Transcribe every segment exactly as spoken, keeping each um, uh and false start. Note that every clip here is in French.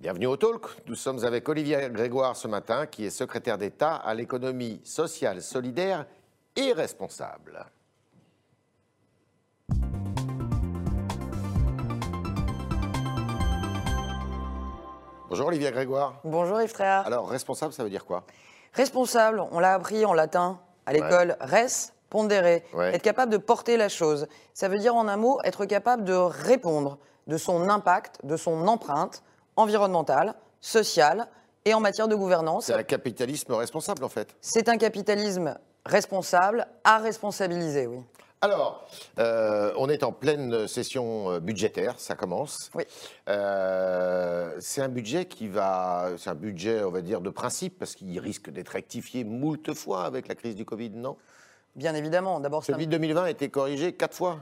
Bienvenue au Talk. Nous sommes avec Olivia Grégoire ce matin, qui est secrétaire d'État à l'économie sociale, solidaire et responsable. Bonjour Olivia Grégoire. Bonjour Yves Thréard. Alors, responsable, ça veut dire quoi? Responsable, on l'a appris en latin à l'école, ouais. Res, pondérer, ouais. Être capable de porter la chose. Ça veut dire en un mot, être capable de répondre de son impact, de son empreinte environnementale, sociale et en matière de gouvernance. C'est un capitalisme responsable en fait. C'est un capitalisme responsable à responsabiliser, oui. Alors, euh, on est en pleine session budgétaire, ça commence. Oui. Euh, c'est un budget qui va, c'est un budget, on va dire, de principe, parce qu'il risque d'être rectifié moult fois avec la crise du Covid, non? Bien évidemment. D'abord, celui de deux mille vingt a été corrigé quatre fois.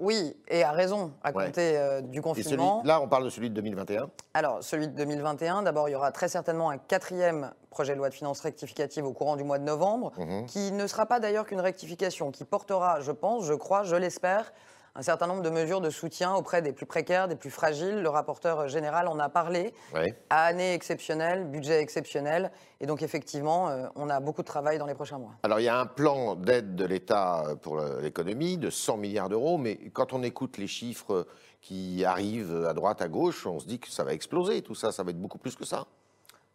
Oui, et à raison, à ouais. compter euh, du confinement. Et celui, là, on parle de celui de deux mille vingt et un. Alors, celui de deux mille vingt et un, d'abord, il y aura très certainement un quatrième projet de loi de finances rectificative au courant du mois de novembre, mmh. qui ne sera pas d'ailleurs qu'une rectification, qui portera, je pense, je crois, je l'espère, un certain nombre de mesures de soutien auprès des plus précaires, des plus fragiles. Le rapporteur général en a parlé, ouais. à année exceptionnelle, budget exceptionnel. Et donc, effectivement, euh, on a beaucoup de travail dans les prochains mois. Alors, il y a un plan d'aide de l'État pour l'économie de cent milliards d'euros, mais quand on écoute les chiffres qui arrivent à droite, à gauche, on se dit que ça va exploser, tout ça, ça va être beaucoup plus que ça.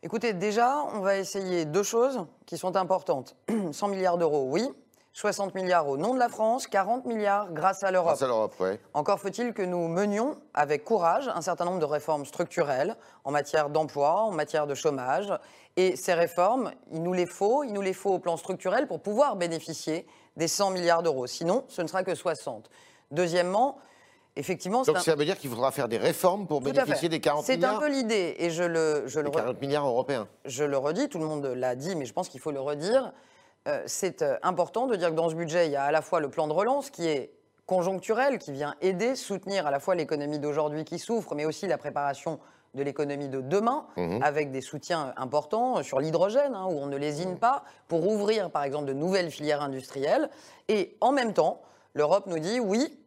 Écoutez, déjà, on va essayer deux choses qui sont importantes. cent milliards d'euros, oui. soixante milliards au nom de la France, quarante milliards grâce à l'Europe. Grâce à l'Europe, oui. Encore faut-il que nous menions avec courage un certain nombre de réformes structurelles en matière d'emploi, en matière de chômage. Et ces réformes, il nous les faut, il nous les faut au plan structurel pour pouvoir bénéficier des cent milliards d'euros. Sinon, ce ne sera que soixante. Deuxièmement, effectivement... Donc un... ça veut dire qu'il faudra faire des réformes pour tout bénéficier des quarante milliards. C'est un peu l'idée. Et je le, je le redis. quarante milliards européens. Je le redis, tout le monde l'a dit, mais je pense qu'il faut le redire. Euh, c'est euh, important de dire que dans ce budget, il y a à la fois le plan de relance qui est conjoncturel, qui vient aider, soutenir à la fois l'économie d'aujourd'hui qui souffre, mais aussi la préparation de l'économie de demain, mmh. avec des soutiens importants sur l'hydrogène, hein, où on ne lésine mmh. pas, pour ouvrir par exemple de nouvelles filières industrielles. Et en même temps, l'Europe nous dit oui,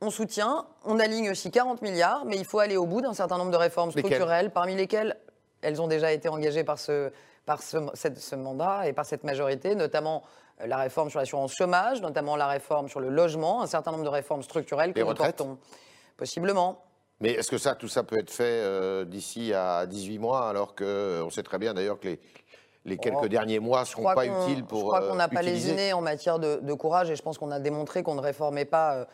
on soutient, on aligne aussi quarante milliards, mais il faut aller au bout d'un certain nombre de réformes structurelles, lesquelles parmi lesquelles elles ont déjà été engagées par ce... par ce, cette, ce mandat et par cette majorité, notamment euh, la réforme sur l'assurance chômage, notamment la réforme sur le logement, un certain nombre de réformes structurelles que nous portons. Possiblement. Mais est-ce que ça, tout ça peut être fait euh, d'ici à dix-huit mois, alors qu'on sait très bien d'ailleurs que les, les quelques oh, derniers mois ne seront pas utiles pour... Je crois euh, qu'on n'a pas lésiné en matière de, de courage, et je pense qu'on a démontré qu'on ne réformait pas... Euh,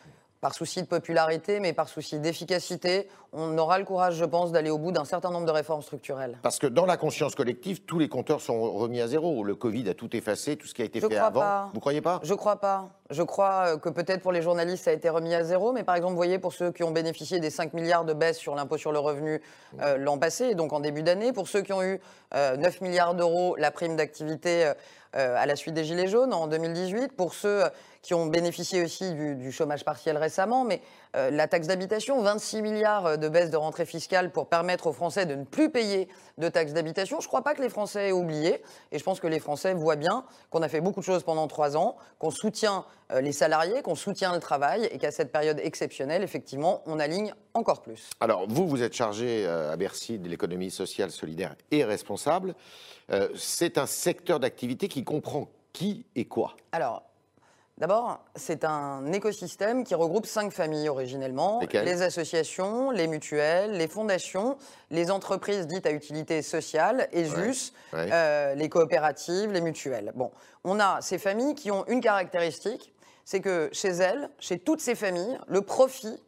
par souci de popularité, mais par souci d'efficacité, on aura le courage, je pense, d'aller au bout d'un certain nombre de réformes structurelles. Parce que dans la conscience collective, tous les compteurs sont remis à zéro. Le Covid a tout effacé, tout ce qui a été fait avant. Vous croyez pas ? Je crois pas. Je crois que peut-être pour les journalistes, ça a été remis à zéro, mais par exemple, vous voyez, pour ceux qui ont bénéficié des cinq milliards de baisse sur l'impôt sur le revenu euh, l'an passé, donc en début d'année, pour ceux qui ont eu euh, neuf milliards d'euros la prime d'activité... Euh, Euh, à la suite des Gilets jaunes en deux mille dix-huit, pour ceux qui ont bénéficié aussi du, du chômage partiel récemment, mais euh, la taxe d'habitation, vingt-six milliards de baisse de rentrée fiscale pour permettre aux Français de ne plus payer de taxe d'habitation. Je ne crois pas que les Français aient oublié, et je pense que les Français voient bien qu'on a fait beaucoup de choses pendant trois ans, qu'on soutient euh, les salariés, qu'on soutient le travail, et qu'à cette période exceptionnelle, effectivement, on aligne encore plus. Alors, vous, vous êtes chargé euh, à Bercy de l'économie sociale, solidaire et responsable. Euh, c'est un secteur d'activité qui comprend qui et quoi? Alors, d'abord, c'est un écosystème qui regroupe cinq familles originellement. Lesquelles? Les associations, les mutuelles, les fondations, les entreprises dites à utilité sociale, et ouais, juste, ouais. Euh, les coopératives, les mutuelles. Bon, on a ces familles qui ont une caractéristique, c'est que chez elles, chez toutes ces familles, le profit,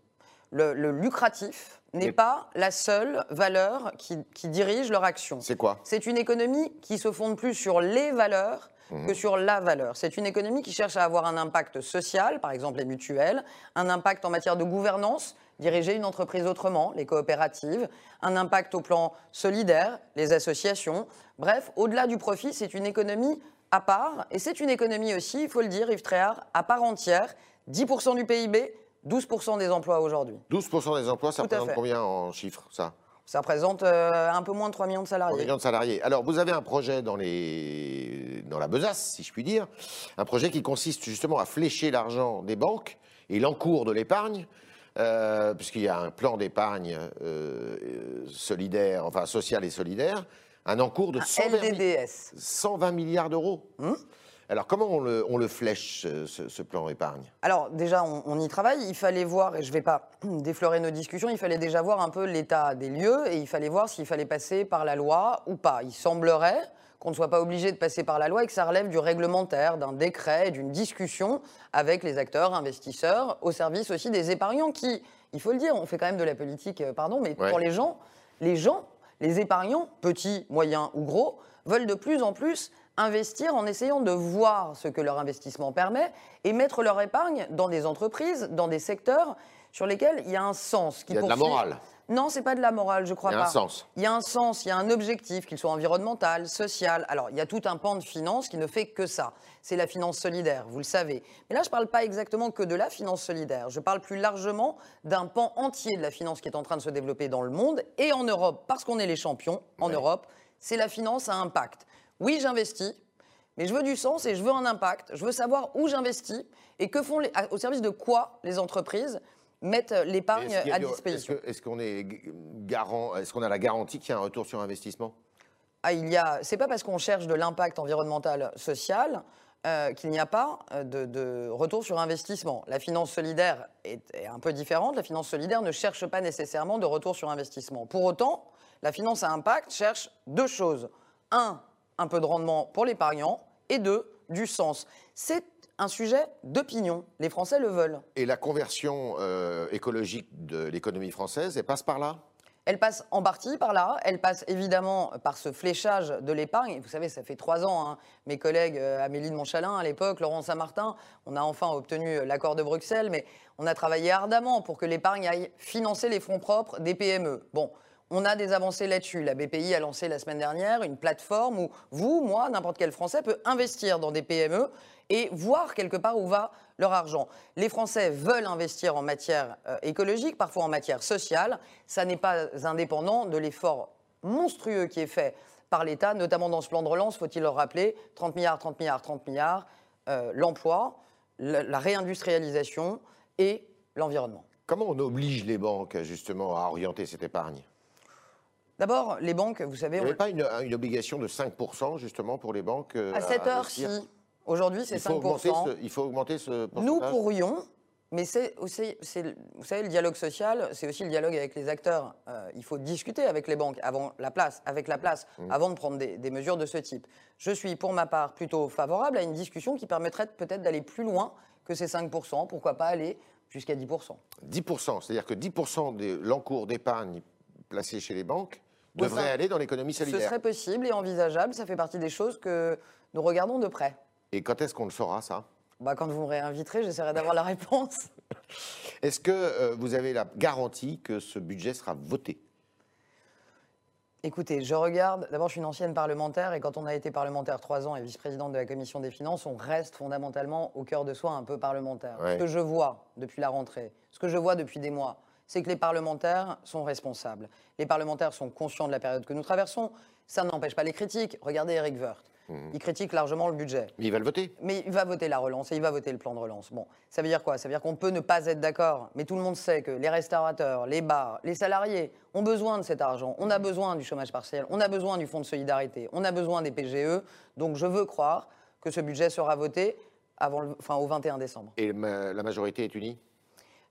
le, le lucratif, n'est pas la seule valeur qui, qui dirige leur action. C'est quoi? C'est une économie qui se fonde plus sur les valeurs mmh. que sur la valeur. C'est une économie qui cherche à avoir un impact social, par exemple les mutuelles, un impact en matière de gouvernance, diriger une entreprise autrement, les coopératives, un impact au plan solidaire, les associations. Bref, au-delà du profit, c'est une économie à part, et c'est une économie aussi, il faut le dire, Yves Thréard, à part entière, dix pour cent du P I B, douze pour cent des emplois aujourd'hui. douze pour cent des emplois, ça représente combien en chiffres, ça? Ça représente euh, un peu moins de trois millions de salariés. trois millions de salariés. Alors, vous avez un projet dans, les... dans la besace, si je puis dire, un projet qui consiste justement à flécher l'argent des banques et l'encours de l'épargne euh, puisqu'il y a un plan d'épargne euh, solidaire, enfin social et solidaire, un encours de cent vingt, cent vingt milliards d'euros. Mmh. Alors, comment on le, on le flèche, ce, ce plan épargne? Alors, déjà, on, on y travaille. Il fallait voir, et je ne vais pas défleurer nos discussions, il fallait déjà voir un peu l'état des lieux et il fallait voir s'il fallait passer par la loi ou pas. Il semblerait qu'on ne soit pas obligé de passer par la loi et que ça relève du réglementaire, d'un décret, d'une discussion avec les acteurs, investisseurs, au service aussi des épargnants qui, il faut le dire, on fait quand même de la politique, pardon, mais ouais. pour les gens, les gens, les épargnants, petits, moyens ou gros, veulent de plus en plus investir en essayant de voir ce que leur investissement permet et mettre leur épargne dans des entreprises, dans des secteurs sur lesquels il y a un sens. Qui il y a poursuit... de la morale. Non, ce n'est pas de la morale, je crois pas. Il y a pas. un sens. Il y a un sens, il y a un objectif, qu'il soit environnemental, social. Alors, il y a tout un pan de finance qui ne fait que ça. C'est la finance solidaire, vous le savez. Mais là, je ne parle pas exactement que de la finance solidaire. Je parle plus largement d'un pan entier de la finance qui est en train de se développer dans le monde et en Europe, parce qu'on est les champions en ouais. Europe. C'est la finance à impact. Oui, j'investis, mais je veux du sens et je veux un impact. Je veux savoir où j'investis et que font les, au service de quoi les entreprises mettent l'épargne à disposition. Est-ce qu'on est garant, est-ce qu'on a la garantie qu'il y a un retour sur investissement? Ah, il y a. C'est pas parce qu'on cherche de l'impact environnemental, social, euh, qu'il n'y a pas de, de retour sur investissement. La finance solidaire est, est un peu différente. La finance solidaire ne cherche pas nécessairement de retour sur investissement. Pour autant, la finance à impact cherche deux choses. Un, un peu de rendement pour l'épargnant, et deux, du sens. C'est un sujet d'opinion. Les Français le veulent. Et la conversion euh, écologique de l'économie française, elle passe par là? Elle passe en partie par là. Elle passe évidemment par ce fléchage de l'épargne. Vous savez, ça fait trois ans, hein, mes collègues euh, Amélie de Montchalin à l'époque, Laurent Saint-Martin, on a enfin obtenu l'accord de Bruxelles, mais on a travaillé ardemment pour que l'épargne aille financer les fonds propres des P M E. Bon. On a des avancées là-dessus. La B P I a lancé la semaine dernière une plateforme où vous, moi, n'importe quel Français peut investir dans des P M E et voir quelque part où va leur argent. Les Français veulent investir en matière écologique, parfois en matière sociale. Ça n'est pas indépendant de l'effort monstrueux qui est fait par l'État, notamment dans ce plan de relance, faut-il le rappeler, trente milliards, trente milliards, trente milliards, euh, l'emploi, la réindustrialisation et l'environnement. Comment on oblige les banques justement à orienter cette épargne ? D'abord, les banques, vous savez... Il n'y avait on... pas une, une obligation de cinq pour cent, justement, pour les banques euh, à cette heure, si. Aujourd'hui, c'est cinq pour cent. Ce, il faut augmenter ce pourcentage. Nous pourrions, mais c'est aussi, c'est, vous savez, le dialogue social, c'est aussi le dialogue avec les acteurs. Euh, il faut discuter avec les banques, avant la place, avec la place, mmh. avant de prendre des, des mesures de ce type. Je suis, pour ma part, plutôt favorable à une discussion qui permettrait peut-être d'aller plus loin que ces cinq pour cent. Pourquoi pas aller jusqu'à dix pour cent. dix pour cent, c'est-à-dire que dix pour cent de l'encours d'épargne placé chez les banques devrait aller dans l'économie solidaire. Ce serait possible et envisageable, ça fait partie des choses que nous regardons de près. Et quand est-ce qu'on le saura, ça? Bah, quand vous me réinviterez, j'essaierai d'avoir la réponse. Est-ce que euh, vous avez la garantie que ce budget sera voté? Écoutez, je regarde, d'abord je suis une ancienne parlementaire et quand on a été parlementaire trois ans et vice-présidente de la commission des finances, on reste fondamentalement au cœur de soi un peu parlementaire. Ouais. Ce que je vois depuis la rentrée, ce que je vois depuis des mois, c'est que les parlementaires sont responsables. Les parlementaires sont conscients de la période que nous traversons. Ça n'empêche pas les critiques. Regardez Eric Wörth. Mmh. Il critique largement le budget. Mais il va le voter. Mais il va voter la relance et il va voter le plan de relance. Bon, ça veut dire quoi? Ça veut dire qu'on peut ne pas être d'accord. Mais tout le monde sait que les restaurateurs, les bars, les salariés ont besoin de cet argent. On a besoin du chômage partiel. On a besoin du fonds de solidarité. On a besoin des P G E. Donc je veux croire que ce budget sera voté avant le, enfin, au vingt et un décembre. Et la majorité est unie?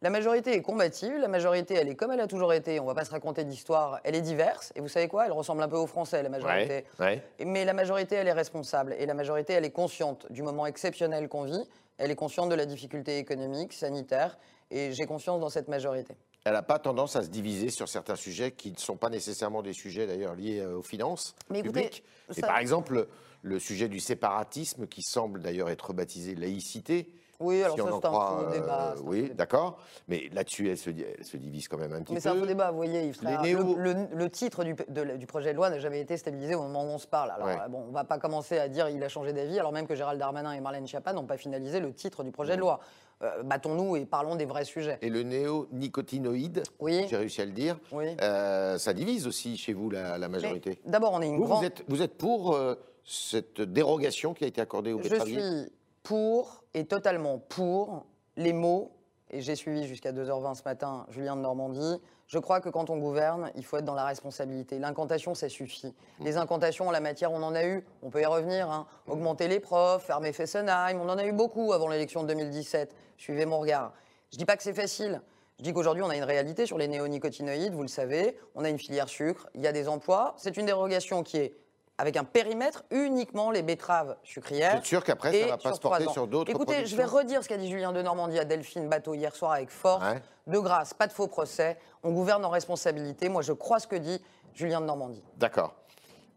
La majorité est combative, la majorité, elle est comme elle a toujours été, on ne va pas se raconter d'histoire, elle est diverse, et vous savez quoi, elle ressemble un peu aux Français, la majorité. Ouais, ouais. Mais la majorité, elle est responsable, et la majorité, elle est consciente du moment exceptionnel qu'on vit, elle est consciente de la difficulté économique, sanitaire, et j'ai confiance dans cette majorité. Elle n'a pas tendance à se diviser sur certains sujets qui ne sont pas nécessairement des sujets d'ailleurs liés aux finances mais publiques. Écoutez, ça... Par exemple, le sujet du séparatisme, qui semble d'ailleurs être baptisé laïcité. Oui, alors si ça, c'est un croit, faux débat. Euh, oui, d'accord. Mais là-dessus, elle se, elle se divise quand même un petit mais peu. Mais c'est un faux débat, vous voyez, Yves Thréard. Néo... Le, le, le titre du, de, du projet de loi n'a jamais été stabilisé au moment où on se parle. Alors, ouais. bon, on ne va pas commencer à dire qu'il a changé d'avis, alors même que Gérald Darmanin et Marlène Schiappa n'ont pas finalisé le titre du projet ouais. de loi. Euh, battons-nous et parlons des vrais sujets. Et le néonicotinoïde, oui. j'ai réussi à le dire, oui. euh, ça divise aussi chez vous la, la majorité. Mais, d'abord, on est une vous, grande... Vous êtes, vous êtes pour euh, cette dérogation qui a été accordée aux pétroliers? Je suis... pour et totalement pour les mots et j'ai suivi jusqu'à deux heures vingt ce matin Julien Denormandie, je crois que quand on gouverne, il faut être dans la responsabilité. L'incantation, ça suffit. Les incantations en la matière, on en a eu, on peut y revenir, hein. Augmenter les profs, fermer Fessenheim, on en a eu beaucoup avant l'élection de deux mille dix-sept. Suivez mon regard. Je ne dis pas que c'est facile. Je dis qu'aujourd'hui, on a une réalité sur les néonicotinoïdes, vous le savez. On a une filière sucre, il y a des emplois. C'est une dérogation qui est, avec un périmètre, uniquement les betteraves sucrières. Je suis sûr qu'après, ça ne va pas se porter sur d'autres productions. Écoutez, je vais redire ce qu'a dit Julien Denormandie à Delphine Bateau hier soir avec force. Ouais. De grâce, pas de faux procès. On gouverne en responsabilité. Moi, je crois ce que dit Julien Denormandie. D'accord.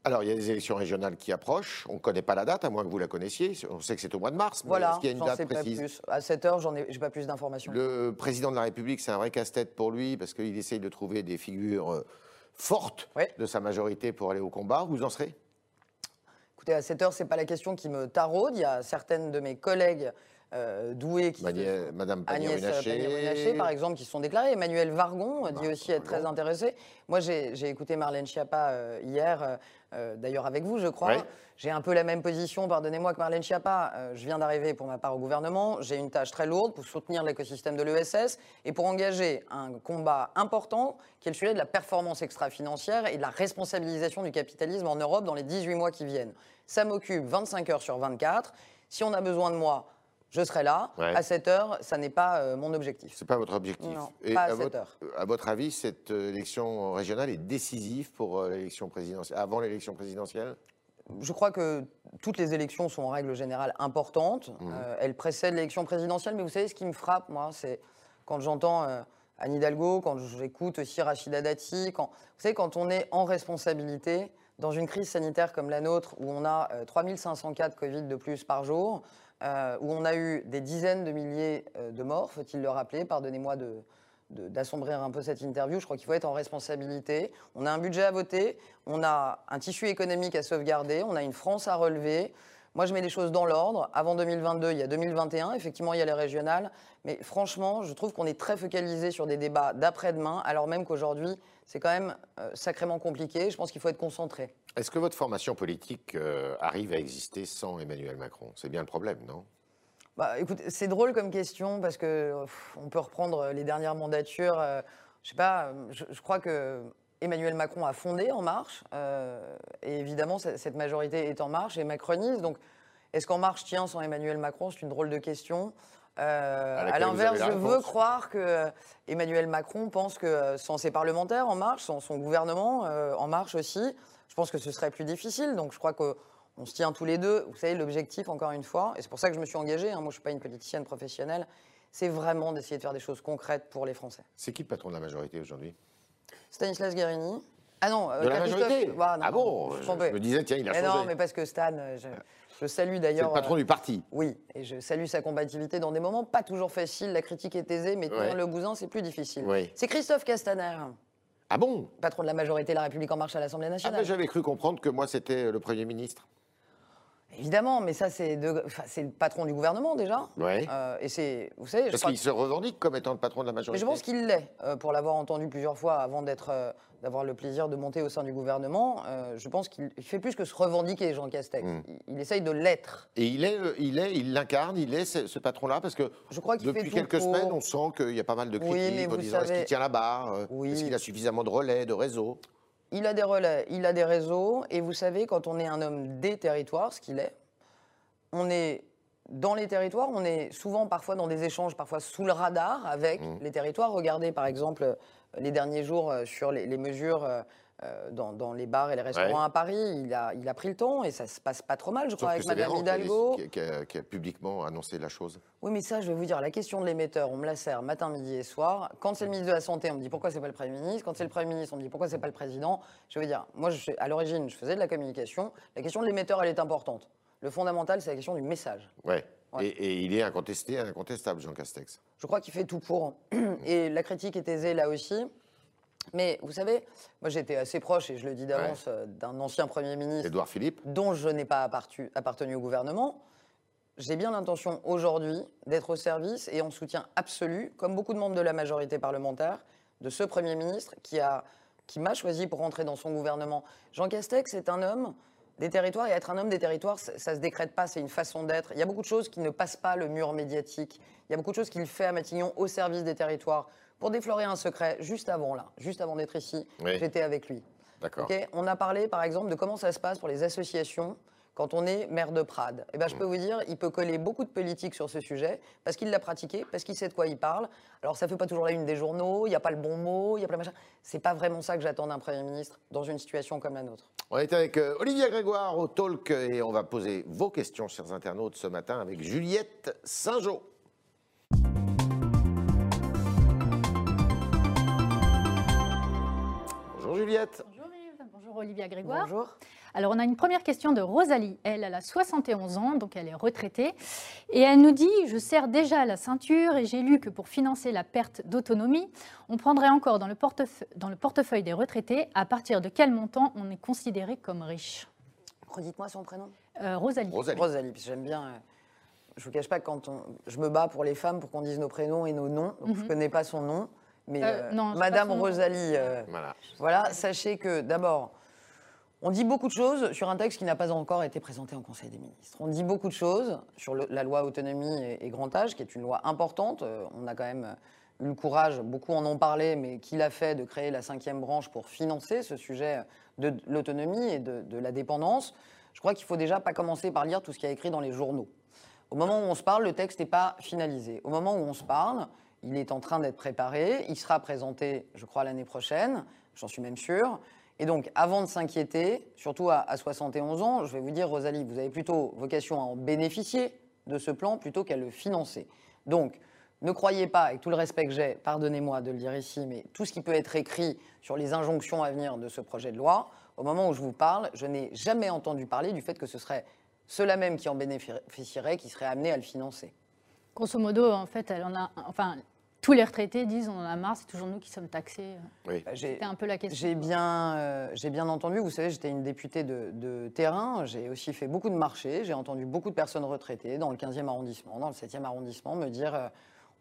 Alors, il y a des élections régionales qui approchent. On ne connaît pas la date, à moins que vous la connaissiez. On sait que c'est au mois de mars. Mais voilà, est-ce qu'il y a une date précise ? Pas plus. À sept heures, j'en ai, j'ai pas plus d'informations. Le président de la République, c'est un vrai casse-tête pour lui, parce qu'il essaye de trouver des figures fortes, oui, de sa majorité pour aller au combat. Vous en serez ? Écoutez, à sept heures, ce n'est pas la question qui me taraude. Il y a certaines de mes collègues euh, douées, qui Manie, sont, Madame Agnès Pannier-Runacher, par exemple, qui se sont déclarées. Emmanuel Wargon dit aussi être très intéressé. Moi, j'ai, j'ai écouté Marlène Schiappa euh, hier. Euh, Euh, d'ailleurs avec vous, je crois. Oui. J'ai un peu la même position, pardonnez-moi, que Marlène Schiappa. Euh, je viens d'arriver pour ma part au gouvernement. J'ai une tâche très lourde pour soutenir l'écosystème de l'E S S et pour engager un combat important qui est le sujet de la performance extra-financière et de la responsabilisation du capitalisme en Europe dans les dix-huit mois qui viennent. Ça m'occupe vingt-cinq heures sur vingt-quatre. Si on a besoin de moi, je serai là. Ouais. À sept heures, ça n'est pas euh, mon objectif. Ce n'est pas votre objectif. Non, et pas à, à sept heures. Votre, à votre avis, cette élection régionale est décisive pour euh, l'élection présidentielle, avant l'élection présidentielle ? Je crois que toutes les élections sont en règle générale importantes. Mmh. Euh, elles précèdent l'élection présidentielle, mais vous savez, ce qui me frappe, moi, c'est quand j'entends euh, Anne Hidalgo, quand j'écoute aussi Rachida Dati, quand, vous savez, quand on est en responsabilité, dans une crise sanitaire comme la nôtre, où on a euh, trois mille cinq cents cas de Covid de plus par jour, Euh, où on a eu des dizaines de milliers euh, de morts, faut-il le rappeler, pardonnez-moi de, de, d'assombrir un peu cette interview, je crois qu'il faut être en responsabilité. On a un budget à voter, on a un tissu économique à sauvegarder, on a une France à relever. Moi, je mets les choses dans l'ordre. Avant deux mille vingt-deux, il y a deux mille vingt et un, effectivement, il y a les régionales. Mais franchement, je trouve qu'on est très focalisé sur des débats d'après-demain, alors même qu'aujourd'hui, c'est quand même euh, sacrément compliqué. Je pense qu'il faut être concentré. Est-ce que votre formation politique euh, arrive à exister sans Emmanuel Macron ? C'est bien le problème, non ? Bah, écoutez, c'est drôle comme question, parce que pff, on peut reprendre les dernières mandatures. Euh, je sais pas, je, je crois que Emmanuel Macron a fondé En Marche, euh, et évidemment, cette majorité est en marche et macroniste. Donc, est-ce qu'En Marche tient sans Emmanuel Macron ? C'est une drôle de question. Euh, à l'inverse, je veux croire que Emmanuel Macron pense que sans ses parlementaires En Marche, sans son gouvernement euh, En Marche aussi, je pense que ce serait plus difficile. Donc, je crois qu'on se tient tous les deux. Vous savez, l'objectif, encore une fois, et c'est pour ça que je me suis engagée, hein, moi, je ne suis pas une politicienne professionnelle, c'est vraiment d'essayer de faire des choses concrètes pour les Français. C'est qui le patron de la majorité aujourd'hui ? Stanislas Guérini. Ah non, euh, de la majorité. Ah, non, ah bon, je, je me disais, tiens, il a mais changé. Non, mais parce que Stan, je, je salue d'ailleurs... C'est le patron euh, du parti. Oui, et je salue sa combativité dans des moments pas toujours faciles. La critique est aisée, mais tenir, ouais, le bousin, c'est plus difficile. Ouais. C'est Christophe Castaner. Ah bon ? Patron de la majorité La République En Marche à l'Assemblée nationale. Ah ben, j'avais cru comprendre que moi, c'était le Premier ministre. Évidemment, mais ça, c'est, de, c'est le patron du gouvernement, déjà. Oui. Euh, et c'est, vous savez, parce qu'il que... se revendique comme étant le patron de la majorité. Mais je pense qu'il l'est, euh, pour l'avoir entendu plusieurs fois avant d'être, euh, d'avoir le plaisir de monter au sein du gouvernement. Euh, je pense qu'il fait plus que se revendiquer, Jean Castex. Mmh. Il, il essaye de l'être. Et il est, il est, il l'incarne, il est ce, ce patron-là, parce que je crois qu'il depuis fait quelques pour... semaines, on sent qu'il y a pas mal de critiques, oui, en disant, savez... est-ce qu'il tient la barre, oui. Est-ce qu'il a suffisamment de relais, de réseaux ? Il a des relais, il a des réseaux, et vous savez, quand on est un homme des territoires, ce qu'il est, on est dans les territoires, on est souvent parfois dans des échanges, parfois sous le radar avec mmh. les territoires. Regardez par exemple les derniers jours sur les, les mesures euh, dans, dans les bars et les restaurants, ouais, à Paris, il a, il a pris le temps, et ça se passe pas trop mal, je Sauf crois, avec Madame Hidalgo. Qui a, qui, a, qui a publiquement annoncé la chose. Oui, mais ça, je vais vous dire, la question de l'émetteur, on me la sert matin, midi et soir. Quand c'est le ministre de la Santé, on me dit pourquoi c'est pas le Premier ministre. Quand c'est le Premier ministre, on me dit pourquoi c'est pas le Président. Je veux dire, moi, je, à l'origine, je faisais de la communication. La question de l'émetteur, elle est importante. Le fondamental, c'est la question du message. Ouais. Ouais. Et, et il est incontesté, incontestable, Jean Castex. Je crois qu'il fait tout pour. Et la critique est aisée là aussi. Mais vous savez, moi j'étais assez proche, et je le dis d'avance, ouais, d'un ancien Premier ministre, Édouard Philippe, dont je n'ai pas appartu, appartenu au gouvernement. J'ai bien l'intention aujourd'hui d'être au service et en soutien absolu, comme beaucoup de membres de la majorité parlementaire, de ce Premier ministre qui, a, qui m'a choisi pour rentrer dans son gouvernement. Jean Castex est un homme des territoires, et être un homme des territoires, ça, ça se décrète pas, c'est une façon d'être. Il y a beaucoup de choses qui ne passent pas le mur médiatique. Il y a beaucoup de choses qu'il fait à Matignon au service des territoires. Pour déflorer un secret, juste avant là, juste avant d'être ici, oui. j'étais avec lui. D'accord. Okay, on a parlé par exemple de comment ça se passe pour les associations quand on est maire de Prades. Eh ben, je peux vous dire, il peut coller beaucoup de politique sur ce sujet, parce qu'il l'a pratiqué, parce qu'il sait de quoi il parle. Alors ça ne fait pas toujours la une des journaux, il n'y a pas le bon mot, il n'y a pas le machin. C'est pas vraiment ça que j'attends d'un Premier ministre dans une situation comme la nôtre. On est avec euh, Olivia Grégoire au Talk, et on va poser vos questions, chers internautes, ce matin avec Juliette Saint-Jo. Bonjour Juliette. Bonjour Yves, bonjour Olivia Grégoire. Bonjour. Alors, on a une première question de Rosalie. Elle, elle a soixante et onze ans, donc elle est retraitée. Et elle nous dit « Je serre déjà la ceinture et j'ai lu que pour financer la perte d'autonomie, on prendrait encore dans le, portefeuille, dans le portefeuille des retraités à partir de quel montant on est considéré comme riche ?» Redites-moi son prénom. euh, Rosalie. Rosalie, Rosalie j'aime bien. Euh, je ne vous cache pas que quand on, je me bats pour les femmes pour qu'on dise nos prénoms et nos noms. Donc, mm-hmm. Je ne connais pas son nom. Mais euh, euh, non, Madame Rosalie, euh, voilà. voilà, sachez que d'abord… On dit beaucoup de choses sur un texte qui n'a pas encore été présenté en Conseil des ministres. On dit beaucoup de choses sur le, la loi autonomie et, et grand âge, qui est une loi importante. Euh, on a quand même eu le courage, beaucoup en ont parlé, mais qui l'a fait, de créer la cinquième branche pour financer ce sujet de, de l'autonomie et de, de la dépendance. Je crois qu'il ne faut déjà pas commencer par lire tout ce qu'il y a écrit dans les journaux. Au moment où on se parle, le texte n'est pas finalisé. Au moment où on se parle, il est en train d'être préparé. Il sera présenté, je crois, l'année prochaine, j'en suis même sûre. Et donc, avant de s'inquiéter, surtout à, à soixante et onze ans, je vais vous dire, Rosalie, vous avez plutôt vocation à en bénéficier de ce plan plutôt qu'à le financer. Donc, ne croyez pas, avec tout le respect que j'ai, pardonnez-moi de le dire ici, mais tout ce qui peut être écrit sur les injonctions à venir de ce projet de loi, au moment où je vous parle, je n'ai jamais entendu parler du fait que ce serait ceux-là même qui en bénéficieraient, qui seraient amenés à le financer. Grosso modo, en fait, elle en a... Enfin... Tous les retraités disent on en a marre, c'est toujours nous qui sommes taxés. Oui. C'était un peu la question. J'ai bien, euh, j'ai bien entendu, vous savez, j'étais une députée de, de terrain, j'ai aussi fait beaucoup de marchés, j'ai entendu beaucoup de personnes retraitées dans le quinzième arrondissement, dans le septième arrondissement me dire euh,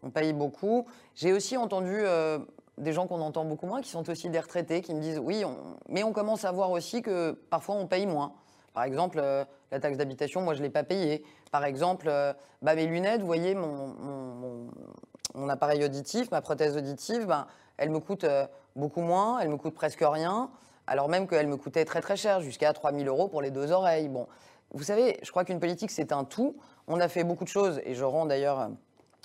on paye beaucoup. J'ai aussi entendu euh, des gens qu'on entend beaucoup moins, qui sont aussi des retraités, qui me disent oui, on, mais on commence à voir aussi que parfois on paye moins. Par exemple, euh, la taxe d'habitation, moi je ne l'ai pas payée. Par exemple, euh, bah, mes lunettes, vous voyez, mon, mon, mon, mon appareil auditif, ma prothèse auditive, bah, elle me coûte euh, beaucoup moins, elle me coûte presque rien, alors même qu'elle me coûtait très très cher, jusqu'à trois mille euros pour les deux oreilles. Bon, vous savez, je crois qu'une politique c'est un tout. On a fait beaucoup de choses, et je rends d'ailleurs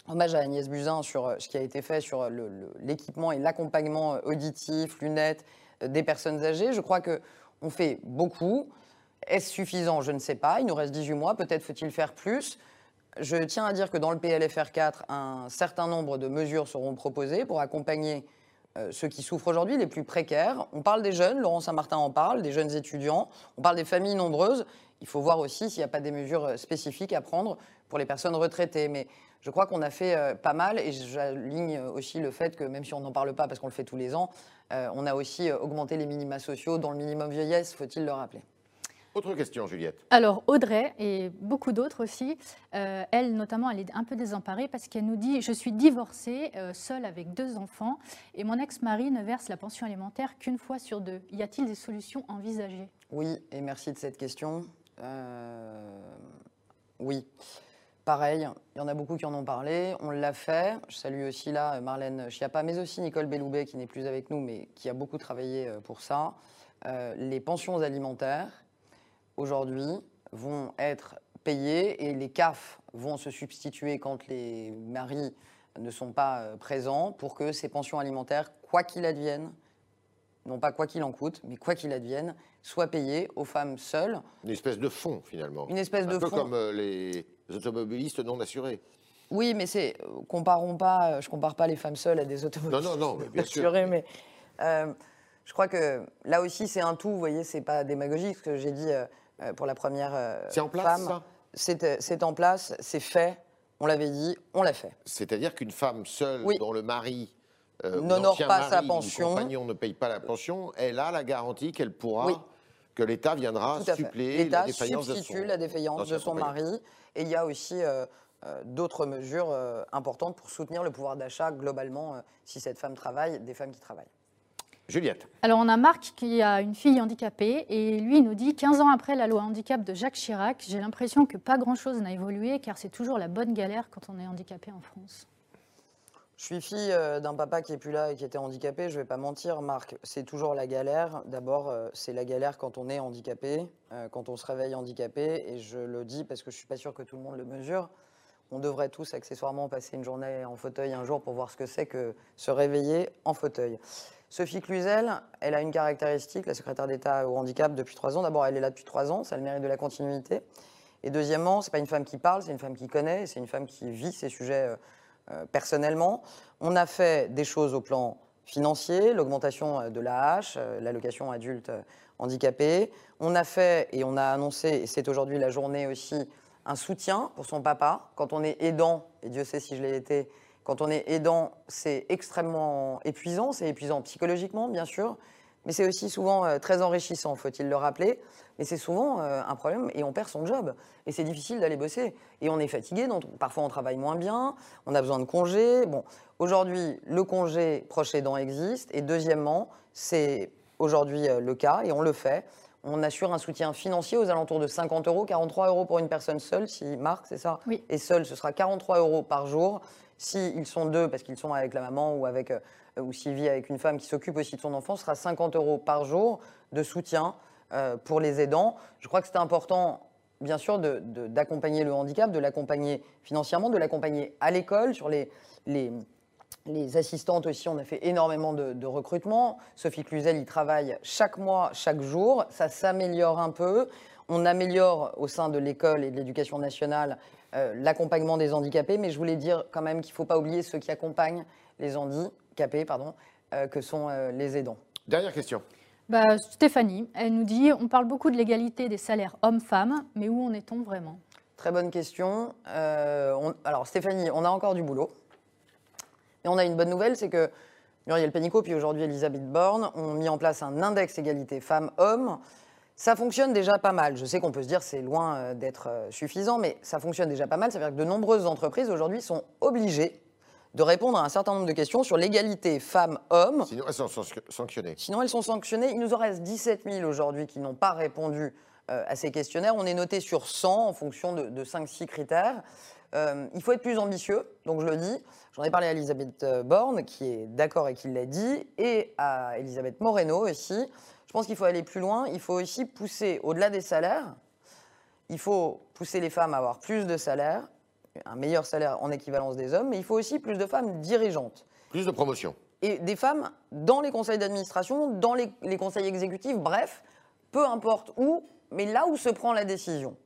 hommage à Agnès Buzyn sur ce qui a été fait sur le, le, l'équipement et l'accompagnement auditif, lunettes, euh, des personnes âgées. Je crois qu'on fait beaucoup. Est-ce suffisant? Je ne sais pas. Il nous reste dix-huit mois. Peut-être faut-il faire plus. Je tiens à dire que dans le P L F R quatre, un certain nombre de mesures seront proposées pour accompagner euh, ceux qui souffrent aujourd'hui, les plus précaires. On parle des jeunes, Laurent Saint-Martin en parle, des jeunes étudiants. On parle des familles nombreuses. Il faut voir aussi s'il n'y a pas des mesures spécifiques à prendre pour les personnes retraitées. Mais je crois qu'on a fait euh, pas mal. Et j'aligne aussi le fait que, même si on n'en parle pas parce qu'on le fait tous les ans, euh, on a aussi euh, augmenté les minima sociaux, dont le minimum vieillesse, faut-il le rappeler. Autre question, Juliette. Alors, Audrey, et beaucoup d'autres aussi, euh, elle notamment, elle est un peu désemparée parce qu'elle nous dit « Je suis divorcée, euh, seule avec deux enfants, et mon ex-mari ne verse la pension alimentaire qu'une fois sur deux. Y a-t-il des solutions envisagées ?» Oui, et merci de cette question. Euh, oui, pareil, il y en a beaucoup qui en ont parlé, on l'a fait. Je salue aussi là Marlène Schiappa, mais aussi Nicole Belloubet, qui n'est plus avec nous, mais qui a beaucoup travaillé pour ça. Euh, les pensions alimentaires aujourd'hui vont être payés et les C A F vont se substituer quand les maris ne sont pas présents pour que ces pensions alimentaires, quoi qu'il advienne, non pas quoi qu'il en coûte, mais quoi qu'il advienne, soient payées aux femmes seules. Une espèce de fonds finalement. Une espèce de fonds. Un peu comme les automobilistes non assurés. Oui, mais c'est comparons pas, je compare pas les femmes seules à des automobilistes. Non, non, non, mais bien sûr. Assurés, mais euh, je crois que là aussi c'est un tout. Vous voyez, c'est pas démagogique ce que j'ai dit. Euh, Euh, pour la première euh, c'est en place, femme, ça c'est, euh, c'est en place, c'est fait, on l'avait dit, on l'a fait. C'est-à-dire qu'une femme seule oui. dont le mari euh, n'honore pas mari, sa pension, le compagnon ne paye pas la pension, elle a la garantie qu'elle pourra, oui. que l'État viendra suppléer l'État la défaillance de son, la défaillance de son mari. Et il y a aussi euh, euh, d'autres mesures euh, importantes pour soutenir le pouvoir d'achat globalement, euh, si cette femme travaille, des femmes qui travaillent. Juliette. Alors on a Marc qui a une fille handicapée et lui nous dit « quinze ans après la loi handicap de Jacques Chirac, j'ai l'impression que pas grand-chose n'a évolué car c'est toujours la bonne galère quand on est handicapé en France ». Je suis fille d'un papa qui n'est plus là et qui était handicapé, je ne vais pas mentir Marc, c'est toujours la galère. D'abord c'est la galère quand on est handicapé, quand on se réveille handicapé et je le dis parce que je ne suis pas sûre que tout le monde le mesure. On devrait tous accessoirement passer une journée en fauteuil un jour pour voir ce que c'est que se réveiller en fauteuil. Sophie Cluzel, elle a une caractéristique, la secrétaire d'État au handicap depuis trois ans. D'abord, elle est là depuis trois ans, ça a le mérite de la continuité. Et deuxièmement, ce n'est pas une femme qui parle, c'est une femme qui connaît, c'est une femme qui vit ces sujets euh, personnellement. On a fait des choses au plan financier, l'augmentation de l'A A H, l'allocation adulte handicapé. On a fait, et on a annoncé, et c'est aujourd'hui la journée aussi, un soutien pour son papa. Quand on est aidant, et Dieu sait si je l'ai été, quand on est aidant, c'est extrêmement épuisant. C'est épuisant psychologiquement, bien sûr, mais c'est aussi souvent très enrichissant, faut-il le rappeler. Mais c'est souvent un problème et on perd son job. Et c'est difficile d'aller bosser. Et on est fatigué, donc parfois on travaille moins bien, on a besoin de congés. Bon, aujourd'hui, le congé proche aidant existe. Et deuxièmement, c'est aujourd'hui le cas et on le fait. On assure un soutien financier aux alentours de cinquante euros, quarante-trois euros pour une personne seule, si Marc, c'est ça ? Oui. Et seule, ce sera quarante-trois euros par jour. S'ils sont deux, parce qu'ils sont avec la maman ou, avec, ou s'il vit avec une femme qui s'occupe aussi de son enfant, ce sera cinquante euros par jour de soutien euh, pour les aidants. Je crois que c'est important, bien sûr, de, de, d'accompagner le handicap, de l'accompagner financièrement, de l'accompagner à l'école, sur les... les Les assistantes aussi, on a fait énormément de, de recrutement. Sophie Cluzel y travaille chaque mois, chaque jour. Ça s'améliore un peu. On améliore au sein de l'école et de l'éducation nationale euh, l'accompagnement des handicapés. Mais je voulais dire quand même qu'il ne faut pas oublier ceux qui accompagnent les handicapés, pardon, euh, que sont euh, les aidants. Dernière question. Bah, Stéphanie, elle nous dit « On parle beaucoup de l'égalité des salaires hommes-femmes, mais où en est-on vraiment ?» Très bonne question. Euh, on, alors Stéphanie, on a encore du boulot. Et on a une bonne nouvelle, c'est que Muriel Pénicaud, puis aujourd'hui Elisabeth Borne, ont mis en place un index égalité femmes-hommes. Ça fonctionne déjà pas mal. Je sais qu'on peut se dire que c'est loin d'être suffisant, mais ça fonctionne déjà pas mal. Ça veut dire que de nombreuses entreprises aujourd'hui sont obligées de répondre à un certain nombre de questions sur l'égalité femmes-hommes. Sinon, elles sont sanctionnées. Sinon, elles sont sanctionnées. Il nous en reste dix-sept mille aujourd'hui qui n'ont pas répondu à ces questionnaires. On est noté sur cent en fonction de, de cinq six critères. Euh, il faut être plus ambitieux, donc je le dis. J'en ai parlé à Elisabeth Borne, qui est d'accord et qui l'a dit, et à Elisabeth Moreno aussi. Je pense qu'il faut aller plus loin. Il faut aussi pousser au-delà des salaires. Il faut pousser les femmes à avoir plus de salaires, un meilleur salaire en équivalence des hommes, mais il faut aussi plus de femmes dirigeantes. Plus de promotion. Et des femmes dans les conseils d'administration, dans les, les conseils exécutifs, bref, peu importe où, mais là où se prend la décision.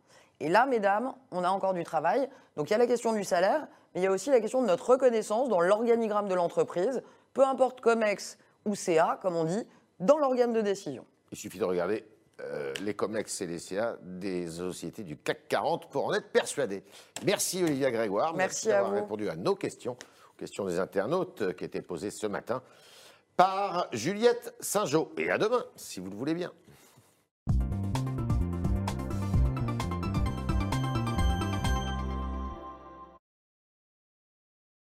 Et là, mesdames, on a encore du travail. Donc il y a la question du salaire, mais il y a aussi la question de notre reconnaissance dans l'organigramme de l'entreprise, peu importe COMEX ou C A, comme on dit, dans l'organe de décision. Il suffit de regarder euh, les COMEX et les C A des sociétés du CAC quarante pour en être persuadé. Merci Olivia Grégoire, merci, merci d'avoir répondu à nos questions, aux questions des internautes qui étaient posées ce matin par Juliette Saint-Jo. Et à demain, si vous le voulez bien.